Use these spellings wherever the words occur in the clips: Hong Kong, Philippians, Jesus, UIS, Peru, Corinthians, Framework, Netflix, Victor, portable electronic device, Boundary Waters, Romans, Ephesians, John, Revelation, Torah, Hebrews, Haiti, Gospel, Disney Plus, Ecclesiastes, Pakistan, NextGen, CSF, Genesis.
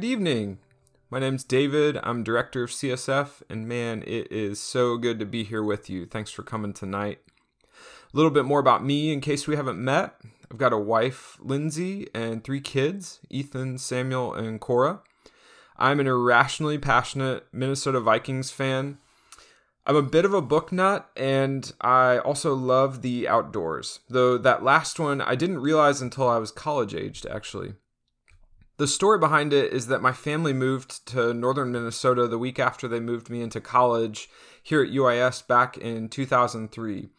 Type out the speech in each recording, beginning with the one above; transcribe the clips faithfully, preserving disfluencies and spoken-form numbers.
Good evening. My name's David. I'm director of C S F, and man, it is so good to be here with you. Thanks for coming tonight. A little bit more about me in case we haven't met. I've got a wife, Lindsay, and three kids, Ethan, Samuel, and Cora. I'm an irrationally passionate Minnesota Vikings fan. I'm a bit of a book nut, and I also love the outdoors, though that last one I didn't realize until I was college-aged, actually. The story behind it is that my family moved to northern Minnesota the week after they moved me into college here at U I S back in two thousand three.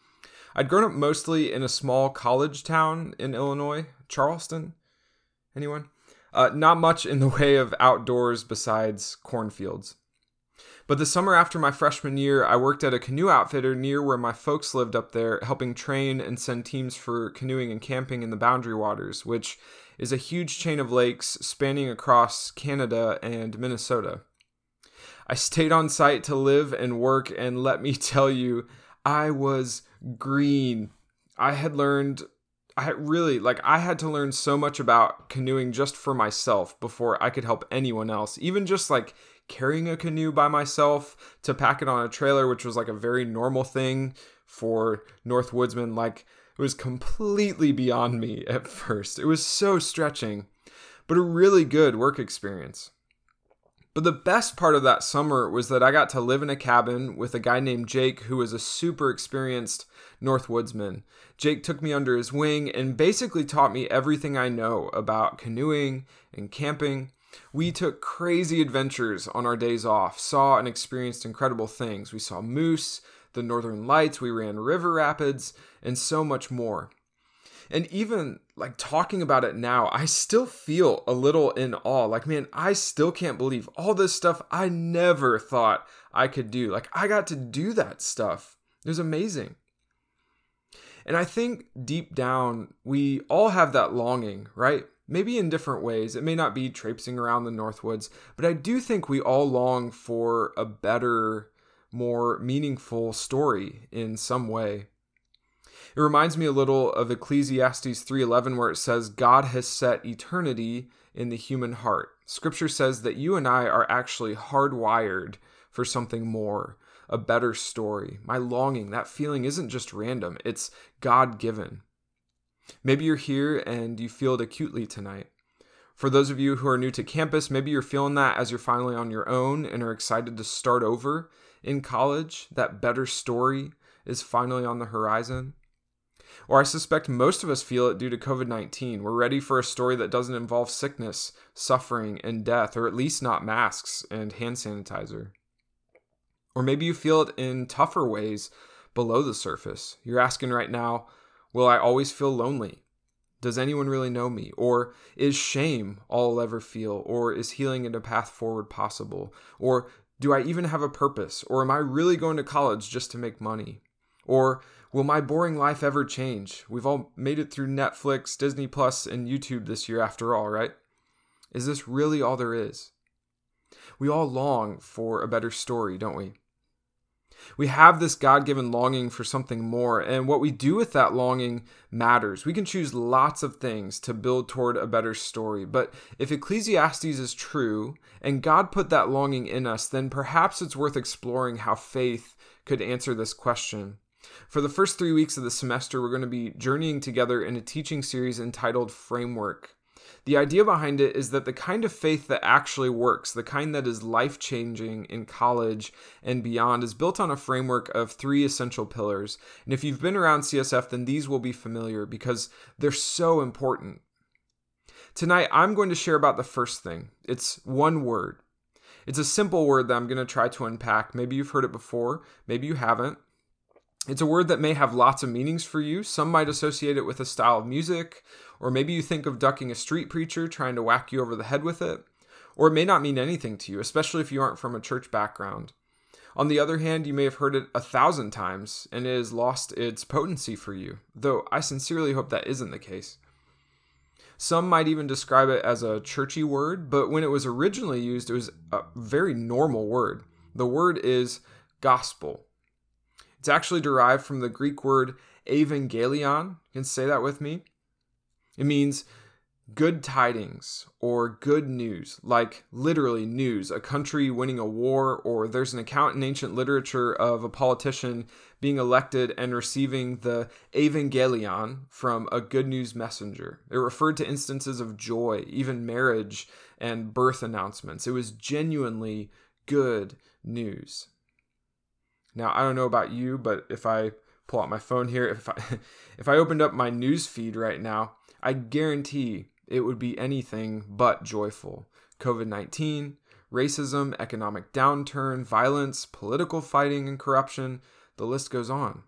I'd grown up mostly in a small college town in Illinois, Charleston, anyone? Uh, not much in the way of outdoors besides cornfields. But the summer after my freshman year, I worked at a canoe outfitter near where my folks lived up there, helping train and send teams for canoeing and camping in the Boundary Waters, which is a huge chain of lakes spanning across Canada and Minnesota. I stayed on site to live and work, and let me tell you, I was green. I had learned, I really, like, I had to learn so much about canoeing just for myself before I could help anyone else. Even just, like, carrying a canoe by myself to pack it on a trailer, which was, like, a very normal thing for North Woodsmen, like, it was completely beyond me at first. It was so stretching, but a really good work experience. But the best part of that summer was that I got to live in a cabin with a guy named Jake, who was a super experienced North Woodsman. Jake took me under his wing and basically taught me everything I know about canoeing and camping. We took crazy adventures on our days off, saw and experienced incredible things. We saw moose, the Northern Lights, we ran river rapids, and so much more. And even, like, talking about it now, I still feel a little in awe. Like, man, I still can't believe all this stuff I never thought I could do. Like, I got to do that stuff. It was amazing. And I think deep down, we all have that longing, right? Maybe in different ways. It may not be traipsing around the Northwoods, but I do think we all long for a better, more meaningful story in some way. It reminds me a little of Ecclesiastes three eleven, where it says, God has set eternity in the human heart. Scripture says that you and I are actually hardwired for something more, a better story. My longing, that feeling isn't just random, it's God-given. Maybe you're here and you feel it acutely tonight. For those of you who are new to campus, maybe you're feeling that as you're finally on your own and are excited to start over in college. That better story is finally on the horizon. Or I suspect most of us feel it due to covid nineteen. We're ready for a story that doesn't involve sickness, suffering, and death, or at least not masks and hand sanitizer. Or maybe you feel it in tougher ways below the surface. You're asking right now, will I always feel lonely? Does anyone really know me? Or is shame all I'll ever feel? Or is healing and a path forward possible? Or do I even have a purpose? Or am I really going to college just to make money? Or will my boring life ever change? We've all made it through Netflix, Disney Plus, and YouTube this year after all, right? Is this really all there is? We all long for a better story, don't we? We have this God-given longing for something more, and what we do with that longing matters. We can choose lots of things to build toward a better story, but if Ecclesiastes is true, and God put that longing in us, then perhaps it's worth exploring how faith could answer this question. For the first three weeks of the semester, we're going to be journeying together in a teaching series entitled Framework. The idea behind it is that the kind of faith that actually works, the kind that is life-changing in college and beyond, is built on a framework of three essential pillars. And if you've been around C S F, then these will be familiar because they're so important. Tonight, I'm going to share about the first thing. It's one word. It's a simple word that I'm going to try to unpack. Maybe you've heard it before, maybe you haven't. It's a word that may have lots of meanings for you. Some might associate it with a style of music, or maybe you think of ducking a street preacher trying to whack you over the head with it, or it may not mean anything to you, especially if you aren't from a church background. On the other hand, you may have heard it a thousand times, and it has lost its potency for you, though I sincerely hope that isn't the case. Some might even describe it as a churchy word, but when it was originally used, it was a very normal word. The word is gospel. It's actually derived from the Greek word evangelion. You can say that with me. It means good tidings or good news, like literally news, a country winning a war, or there's an account in ancient literature of a politician being elected and receiving the evangelion from a good news messenger. It referred to instances of joy, even marriage and birth announcements. It was genuinely good news. Now, I don't know about you, but if I pull out my phone here, if I, if I opened up my news feed right now, I guarantee it would be anything but joyful. covid nineteen, racism, economic downturn, violence, political fighting and corruption, the list goes on.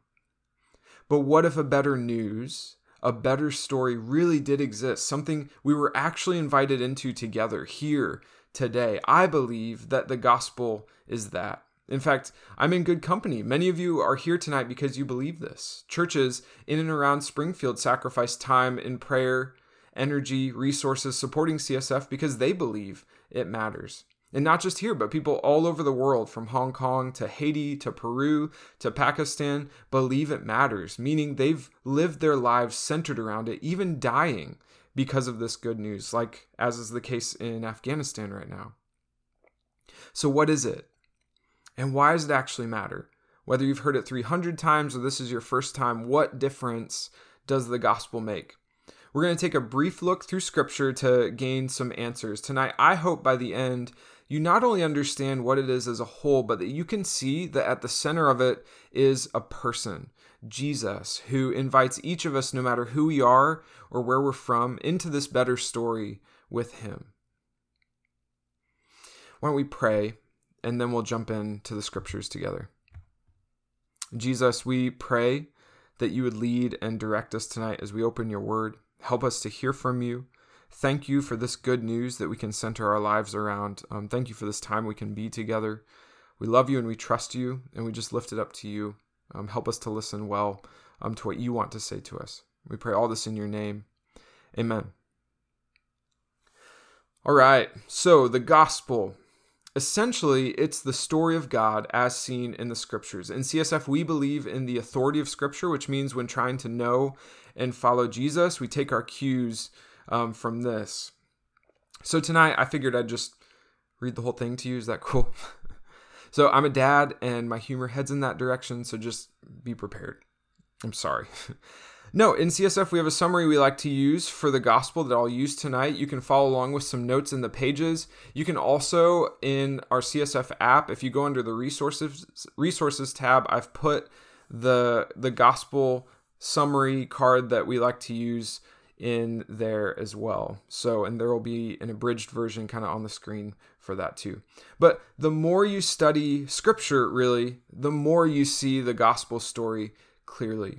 But what if a better news, a better story really did exist, something we were actually invited into together here today? I believe that the gospel is that. In fact, I'm in good company. Many of you are here tonight because you believe this. Churches in and around Springfield sacrifice time in prayer, energy, resources, supporting C S F because they believe it matters. And not just here, but people all over the world, from Hong Kong to Haiti to Peru to Pakistan, believe it matters, meaning they've lived their lives centered around it, even dying because of this good news, like as is the case in Afghanistan right now. So what is it? And why does it actually matter? Whether you've heard it three hundred times or this is your first time, what difference does the gospel make? We're going to take a brief look through scripture to gain some answers. Tonight, I hope by the end, you not only understand what it is as a whole, but that you can see that at the center of it is a person, Jesus, who invites each of us, no matter who we are or where we're from, into this better story with him. Why don't we pray? And then we'll jump into the scriptures together. Jesus, we pray that you would lead and direct us tonight as we open your word. Help us to hear from you. Thank you for this good news that we can center our lives around. Um, thank you for this time we can be together. We love you and we trust you, and we just lift it up to you. Um, help us to listen well um, to what you want to say to us. We pray all this in your name. Amen. All right, so the gospel. Essentially, it's the story of God as seen in the scriptures. In C S F, we believe in the authority of scripture, which means when trying to know and follow Jesus, we take our cues um, from this. So tonight, I figured I'd just read the whole thing to you. Is that cool? So I'm a dad, and my humor heads in that direction, so just be prepared. I'm sorry. No, in C S F, we have a summary we like to use for the gospel that I'll use tonight. You can follow along with some notes in the pages. You can also, in our C S F app, if you go under the resources resources tab, I've put the, the gospel summary card that we like to use in there as well. So, and there will be an abridged version kind of on the screen for that too. But the more you study scripture, really, the more you see the gospel story clearly.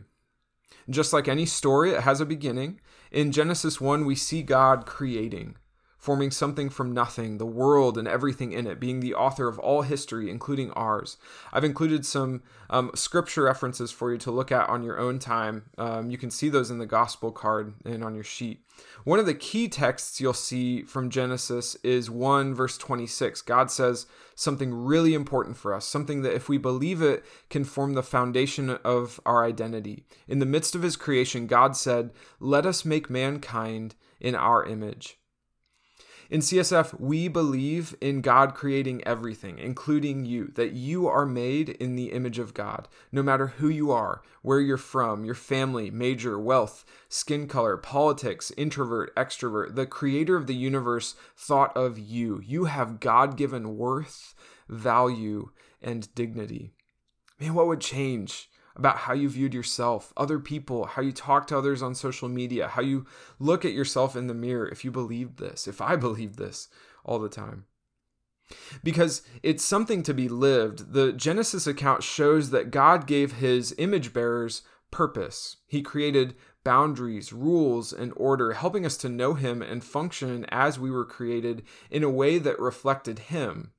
Just like any story, it has a beginning. In Genesis one, we see God creating, forming something from nothing, the world and everything in it, being the author of all history, including ours. I've included some um, scripture references for you to look at on your own time. Um, you can see those in the gospel card and on your sheet. One of the key texts you'll see from Genesis is one, verse twenty-six. God says something really important for us, something that if we believe it can form the foundation of our identity. In the midst of his creation, God said, "Let us make mankind in our image." In C S F, we believe in God creating everything, including you, that you are made in the image of God, no matter who you are, where you're from, your family, major, wealth, skin color, politics, introvert, extrovert. The creator of the universe thought of you. You have God-given worth, value, and dignity. Man, what would change about how you viewed yourself, other people, how you talk to others on social media, how you look at yourself in the mirror, if you believed this, if I believed this all the time? Because it's something to be lived. The Genesis account shows that God gave his image bearers purpose. He created boundaries, rules, and order, helping us to know him and function as we were created in a way that reflected him.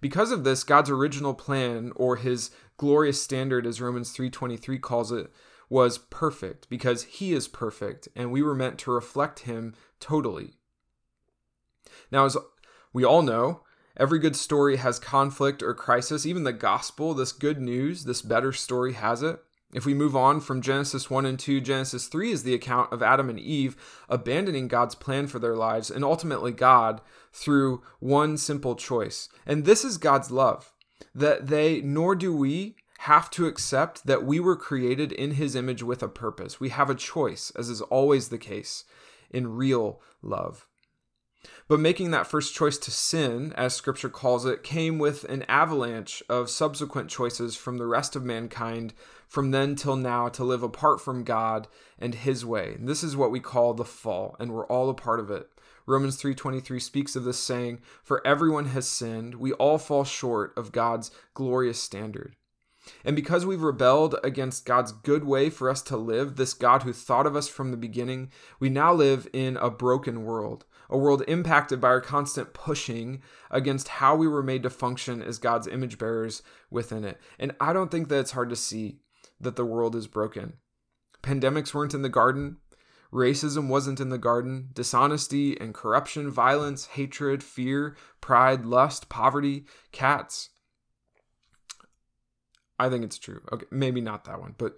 Because of this, God's original plan, or his glorious standard, as Romans three twenty-three calls it, was perfect, because he is perfect, and we were meant to reflect him totally. Now, as we all know, every good story has conflict or crisis. Even the gospel, this good news, this better story, has it. If we move on from Genesis one and two, Genesis three is the account of Adam and Eve abandoning God's plan for their lives and ultimately God through one simple choice. And this is God's love, that they, nor do we, have to accept that we were created in his image with a purpose. We have a choice, as is always the case in real love. But making that first choice to sin, as Scripture calls it, came with an avalanche of subsequent choices from the rest of mankind from then till now to live apart from God and his way. And this is what we call the fall, and we're all a part of it. Romans three twenty-three speaks of this saying, "For everyone has sinned, we all fall short of God's glorious standard." And because we've rebelled against God's good way for us to live, this God who thought of us from the beginning, we now live in a broken world, a world impacted by our constant pushing against how we were made to function as God's image bearers within it. And I don't think that it's hard to see that the world is broken. Pandemics weren't in the garden. Racism wasn't in the garden. Dishonesty and corruption, violence, hatred, fear, pride, lust, poverty, cats. I think it's true. Okay, maybe not that one, but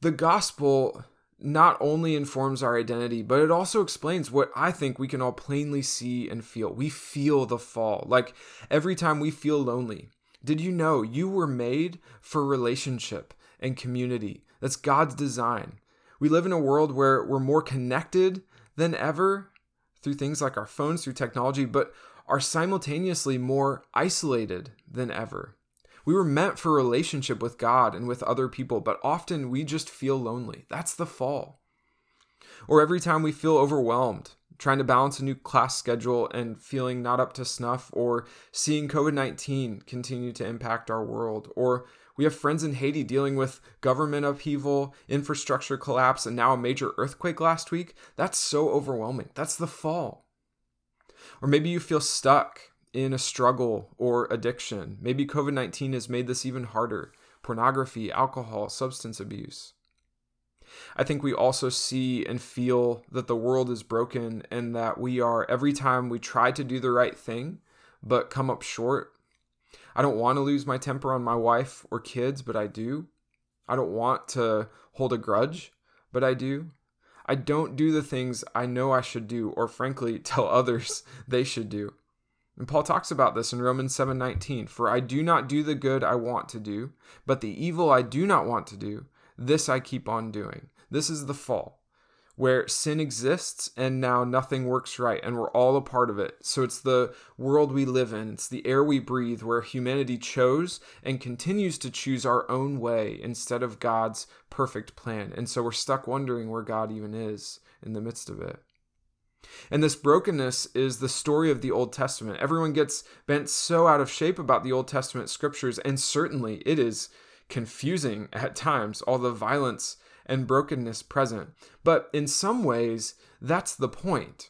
the gospel not only informs our identity, but it also explains what I think we can all plainly see and feel. We feel the fall. Like every time we feel lonely, did you know you were made for relationship and community? That's God's design. We live in a world where we're more connected than ever through things like our phones, through technology, but are simultaneously more isolated than ever. We were meant for relationship with God and with other people, but often we just feel lonely. That's the fall. Or every time we feel overwhelmed, trying to balance a new class schedule and feeling not up to snuff, or seeing covid nineteen continue to impact our world, or we have friends in Haiti dealing with government upheaval, infrastructure collapse, and now a major earthquake last week. That's so overwhelming. That's the fall. Or maybe you feel stuck in a struggle or addiction. Maybe covid nineteen has made this even harder. Pornography, alcohol, substance abuse. I think we also see and feel that the world is broken and that we are, every time we try to do the right thing, but come up short. I don't want to lose my temper on my wife or kids, but I do. I don't want to hold a grudge, but I do. I don't do the things I know I should do, or frankly, tell others they should do. And Paul talks about this in Romans seven nineteen. "For I do not do the good I want to do, but the evil I do not want to do, this I keep on doing." This is the fall, where sin exists and now nothing works right, and we're all a part of it. So it's the world we live in, it's the air we breathe, where humanity chose and continues to choose our own way instead of God's perfect plan. And so we're stuck wondering where God even is in the midst of it. And this brokenness is the story of the Old Testament. Everyone gets bent so out of shape about the Old Testament scriptures, and certainly it is confusing at times, all the violence and brokenness present. But in some ways, that's the point.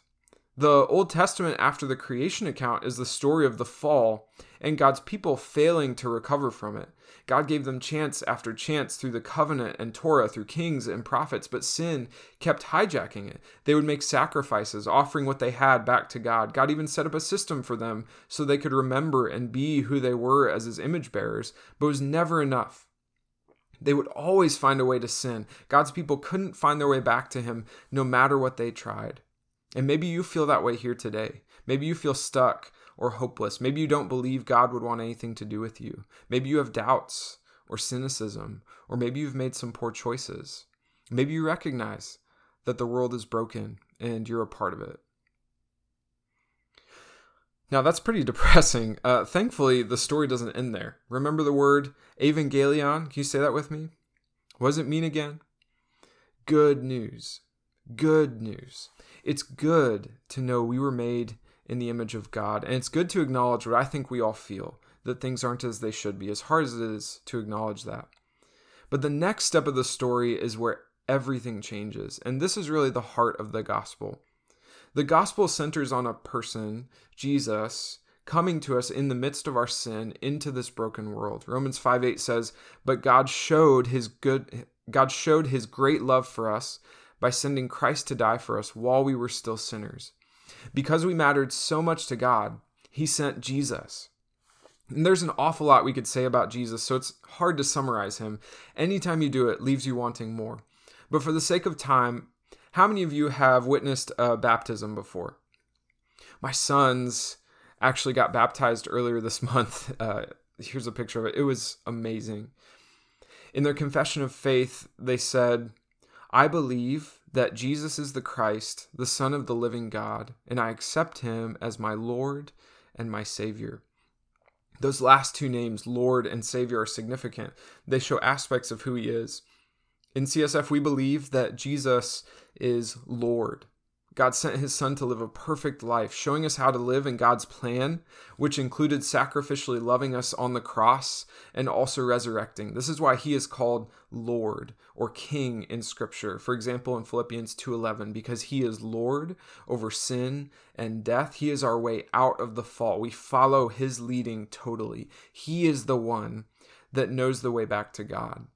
The Old Testament after the creation account is the story of the fall and God's people failing to recover from it. God gave them chance after chance through the covenant and Torah, through kings and prophets, but sin kept hijacking it. They would make sacrifices, offering what they had back to God. God even set up a system for them so they could remember and be who they were as his image bearers, but it was never enough. They would always find a way to sin. God's people couldn't find their way back to him no matter what they tried. And maybe you feel that way here today. Maybe you feel stuck or hopeless. Maybe you don't believe God would want anything to do with you. Maybe you have doubts or cynicism, or maybe you've made some poor choices. Maybe you recognize that the world is broken and you're a part of it. Now, that's pretty depressing. Uh, thankfully, the story doesn't end there. Remember the word evangelion? Can you say that with me? What does it mean again? Good news. Good news. It's good to know we were made in the image of God. And it's good to acknowledge what I think we all feel, that things aren't as they should be, as hard as it is to acknowledge that. But the next step of the story is where everything changes. And this is really the heart of the gospel. The gospel centers on a person, Jesus, coming to us in the midst of our sin into this broken world. Romans five eight says, "But God showed his good, God showed his great love for us by sending Christ to die for us while we were still sinners." Because we mattered so much to God, he sent Jesus. And there's an awful lot we could say about Jesus, so it's hard to summarize him. Anytime you do it, it leaves you wanting more. But for the sake of time, how many of you have witnessed a baptism before? My sons actually got baptized earlier this month. Uh, here's a picture of it. It was amazing. In their confession of faith, they said, "I believe that Jesus is the Christ, the Son of the living God, and I accept him as my Lord and my Savior." Those last two names, Lord and Savior, are significant. They show aspects of who he is. In C S F, we believe that Jesus is Lord. God sent his son to live a perfect life, showing us how to live in God's plan, which included sacrificially loving us on the cross and also resurrecting. This is why he is called Lord or King in Scripture. For example, in Philippians two eleven, because he is Lord over sin and death. He is our way out of the fall. We follow his leading totally. He is the one that knows the way back to God.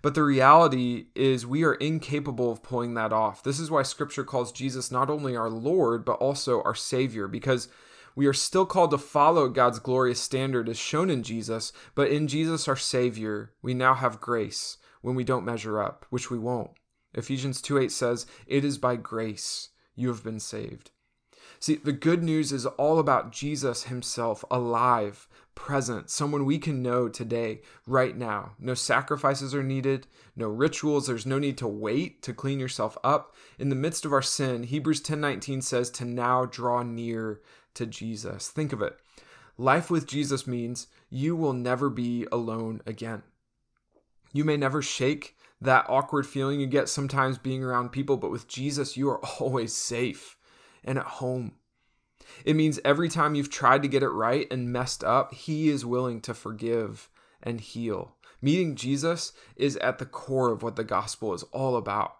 But the reality is we are incapable of pulling that off. This is why Scripture calls Jesus not only our Lord, but also our Savior, because we are still called to follow God's glorious standard as shown in Jesus, but in Jesus, our Savior, we now have grace when we don't measure up, which we won't. Ephesians two eight says, "It is by grace you have been saved." See, the good news is all about Jesus himself, alive, present, someone we can know today, right now. No sacrifices are needed, no rituals, there's no need to wait to clean yourself up. In the midst of our sin, Hebrews ten nineteen says to now draw near to Jesus. Think of it. Life with Jesus means you will never be alone again. You may never shake that awkward feeling you get sometimes being around people, but with Jesus, you are always safe and at home. It means every time you've tried to get it right and messed up, he is willing to forgive and heal. Meeting Jesus is at the core of what the gospel is all about.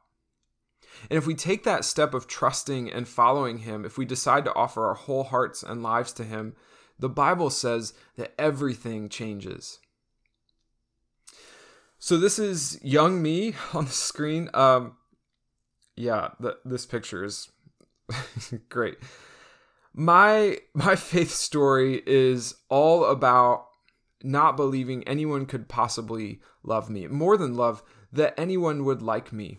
And if we take that step of trusting and following him, if we decide to offer our whole hearts and lives to him, the Bible says that everything changes. So this is young me on the screen. Um, yeah, the, this picture is great. My my faith story is all about not believing anyone could possibly love me, more than love, that anyone would like me,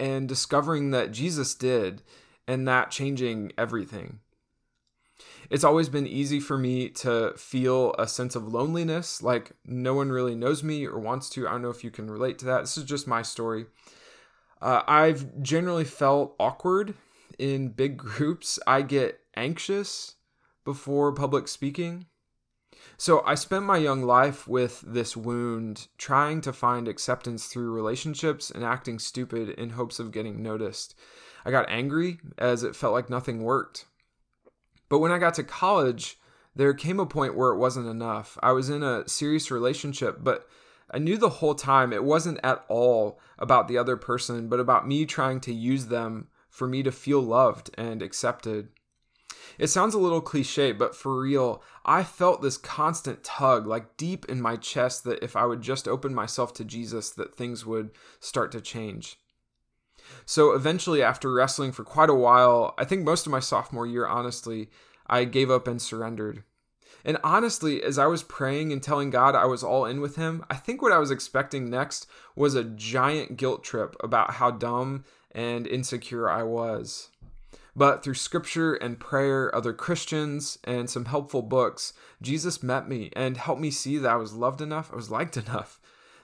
and discovering that Jesus did, and that changing everything. It's always been easy for me to feel a sense of loneliness, like no one really knows me or wants to. I don't know if you can relate to that. This is just my story. Uh, I've generally felt awkward in big groups. I get anxious before public speaking. So I spent my young life with this wound, trying to find acceptance through relationships and acting stupid in hopes of getting noticed. I got angry as it felt like nothing worked. But when I got to college, there came a point where it wasn't enough. I was in a serious relationship, but I knew the whole time it wasn't at all about the other person, but about me trying to use them for me to feel loved and accepted. It sounds a little cliche, but for real, I felt this constant tug, like deep in my chest, that if I would just open myself to Jesus, that things would start to change. So eventually, after wrestling for quite a while, I think most of my sophomore year, honestly, I gave up and surrendered. And honestly, as I was praying and telling God I was all in with him, I think what I was expecting next was a giant guilt trip about how dumb and insecure I was. But through scripture and prayer, other Christians, and some helpful books, Jesus met me and helped me see that I was loved enough, I was liked enough,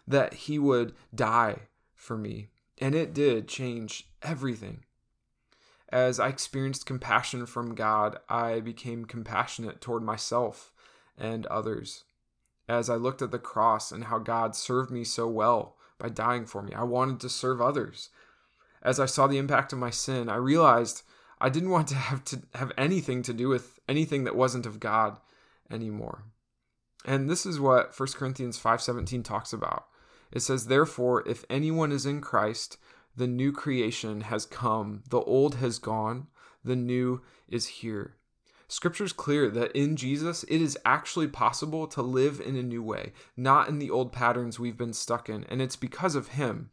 that he would die for me. And it did change everything. As I experienced compassion from God, I became compassionate toward myself and others. As I looked at the cross and how God served me so well by dying for me, I wanted to serve others. As I saw the impact of my sin, I realized I didn't want to have to have anything to do with anything that wasn't of God anymore. And this is what First Corinthians five seventeen talks about. It says, "Therefore, if anyone is in Christ, the new creation has come. The old has gone. The new is here." Scripture's clear that in Jesus, it is actually possible to live in a new way, not in the old patterns we've been stuck in. And it's because of him.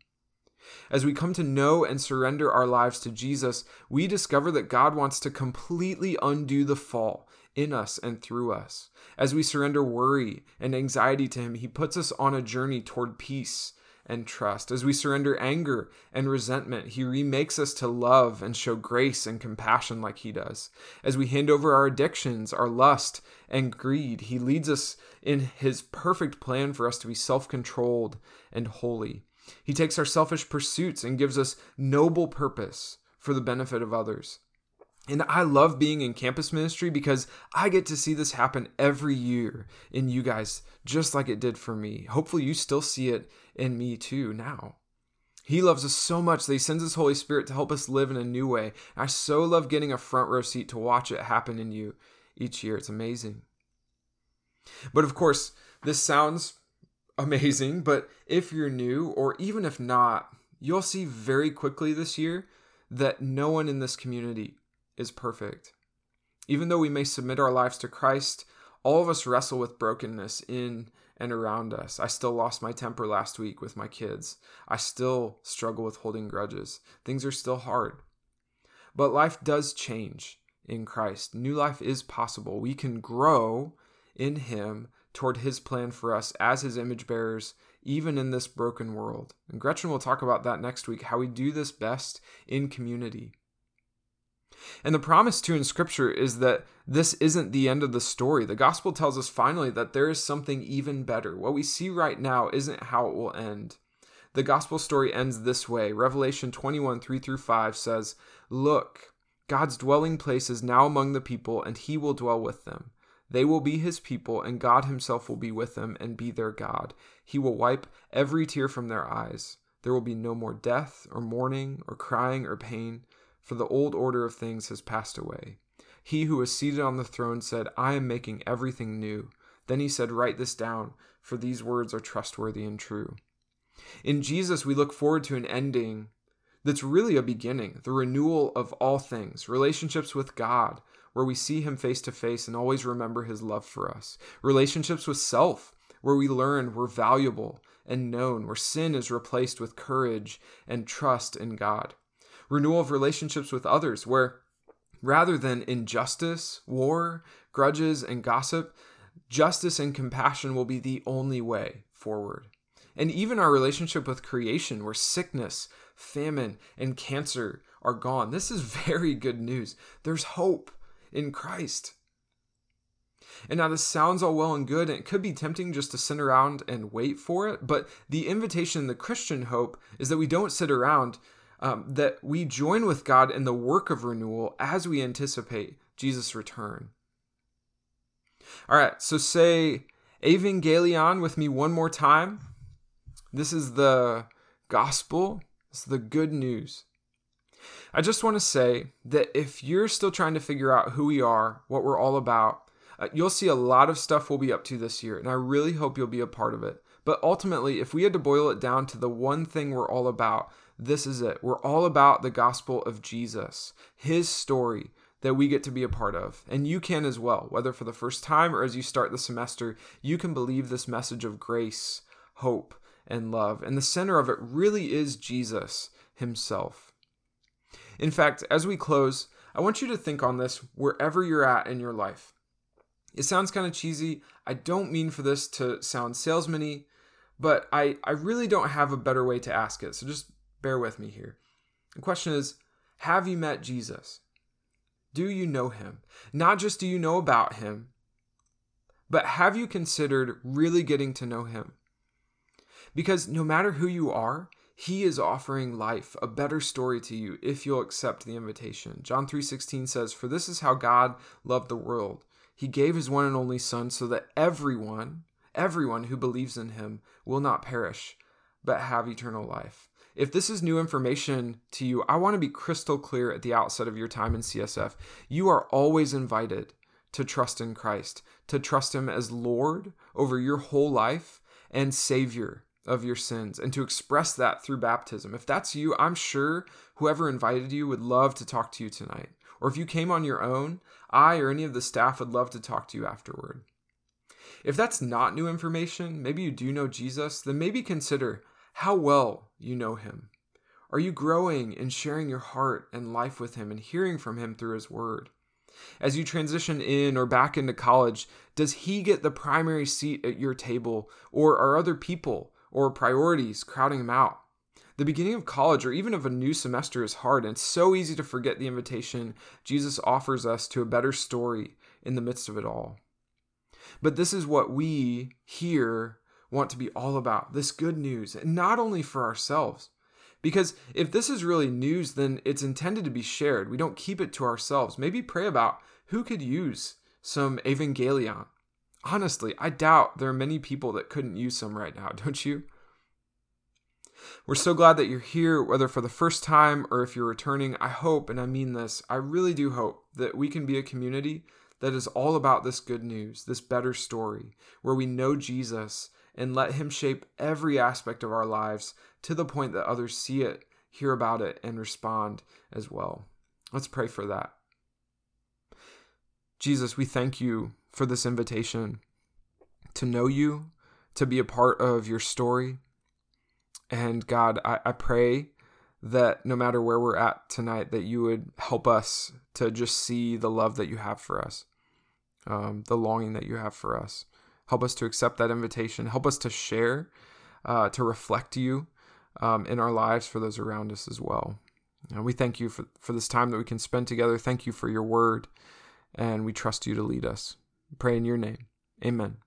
As we come to know and surrender our lives to Jesus, we discover that God wants to completely undo the fall in us and through us. As we surrender worry and anxiety to him, he puts us on a journey toward peace and trust. As we surrender anger and resentment, he remakes us to love and show grace and compassion like he does. As we hand over our addictions, our lust and greed, he leads us in his perfect plan for us to be self-controlled and holy. He takes our selfish pursuits and gives us noble purpose for the benefit of others. And I love being in campus ministry because I get to see this happen every year in you guys, just like it did for me. Hopefully you still see it in me too now. He loves us so much that he sends his Holy Spirit to help us live in a new way. And I so love getting a front row seat to watch it happen in you each year. It's amazing. But of course, this sounds amazing, but if you're new, or even if not, you'll see very quickly this year that no one in this community is perfect. Even though we may submit our lives to Christ, all of us wrestle with brokenness in and around us. I still lost my temper last week with my kids. I still struggle with holding grudges. Things are still hard. But life does change in Christ. New life is possible. We can grow in him toward his plan for us as his image bearers, even in this broken world. And Gretchen will talk about that next week, how we do this best in community. And the promise too in Scripture is that this isn't the end of the story. The gospel tells us finally that there is something even better. What we see right now isn't how it will end. The gospel story ends this way. Revelation twenty-one, three through five says, "Look, God's dwelling place is now among the people, and he will dwell with them. They will be his people, and God himself will be with them and be their God. He will wipe every tear from their eyes. There will be no more death or mourning or crying or pain, for the old order of things has passed away. He who was seated on the throne said, 'I am making everything new.' Then he said, 'Write this down, for these words are trustworthy and true.'" In Jesus, we look forward to an ending that's really a beginning, the renewal of all things, relationships with God, where we see him face to face and always remember his love for us, relationships with self, where we learn we're valuable and known, where sin is replaced with courage and trust in God. Renewal of relationships with others, where rather than injustice, war, grudges, and gossip, justice and compassion will be the only way forward. And even our relationship with creation, where sickness, famine, and cancer are gone. This is very good news. There's hope in Christ. And now this sounds all well and good, and it could be tempting just to sit around and wait for it, but the invitation, the Christian hope, is that we don't sit around. Um, that we join with God in the work of renewal as we anticipate Jesus' return. All right, so say Evangelion with me one more time. This is the gospel. This is the good news. I just want to say that if you're still trying to figure out who we are, what we're all about, uh, you'll see a lot of stuff we'll be up to this year, and I really hope you'll be a part of it. But ultimately, if we had to boil it down to the one thing we're all about, this is it. We're all about the gospel of Jesus, his story that we get to be a part of. And you can as well, whether for the first time or as you start the semester, you can believe this message of grace, hope, and love. And the center of it really is Jesus himself. In fact, as we close, I want you to think on this wherever you're at in your life. It sounds kind of cheesy. I don't mean for this to sound salesman-y, but I, I really don't have a better way to ask it. So just bear with me here. The question is, have you met Jesus? Do you know him? Not just do you know about him, but have you considered really getting to know him? Because no matter who you are, he is offering life, a better story to you if you'll accept the invitation. John three sixteen says, "For this is how God loved the world. He gave his one and only son so that everyone, everyone who believes in him will not perish, but have eternal life." If this is new information to you, I want to be crystal clear at the outset of your time in C S F. You are always invited to trust in Christ, to trust him as Lord over your whole life and Savior of your sins, and to express that through baptism. If that's you, I'm sure whoever invited you would love to talk to you tonight. Or if you came on your own, I or any of the staff would love to talk to you afterward. If that's not new information, maybe you do know Jesus, then maybe consider how well you know him. Are you growing and sharing your heart and life with him and hearing from him through his word? As you transition in or back into college, does he get the primary seat at your table, or are other people or priorities crowding him out? The beginning of college or even of a new semester is hard, and it's so easy to forget the invitation Jesus offers us to a better story in the midst of it all. But this is what we here want to be all about, this good news, and not only for ourselves. Because if this is really news, then it's intended to be shared. We don't keep it to ourselves. Maybe pray about who could use some evangelion. Honestly, I doubt there are many people that couldn't use some right now, don't you? We're so glad that you're here, whether for the first time or if you're returning. I hope, and I mean this, I really do hope that we can be a community that is all about this good news, this better story, where we know Jesus and let him shape every aspect of our lives to the point that others see it, hear about it, and respond as well. Let's pray for that. Jesus, we thank you for this invitation to know you, to be a part of your story. And God, I, I pray that no matter where we're at tonight, that you would help us to just see the love that you have for us, um, the longing that you have for us. Help us to accept that invitation. Help us to share, uh, to reflect you um, in our lives for those around us as well. And we thank you for, for this time that we can spend together. Thank you for your word, and we trust you to lead us. We pray in your name. Amen.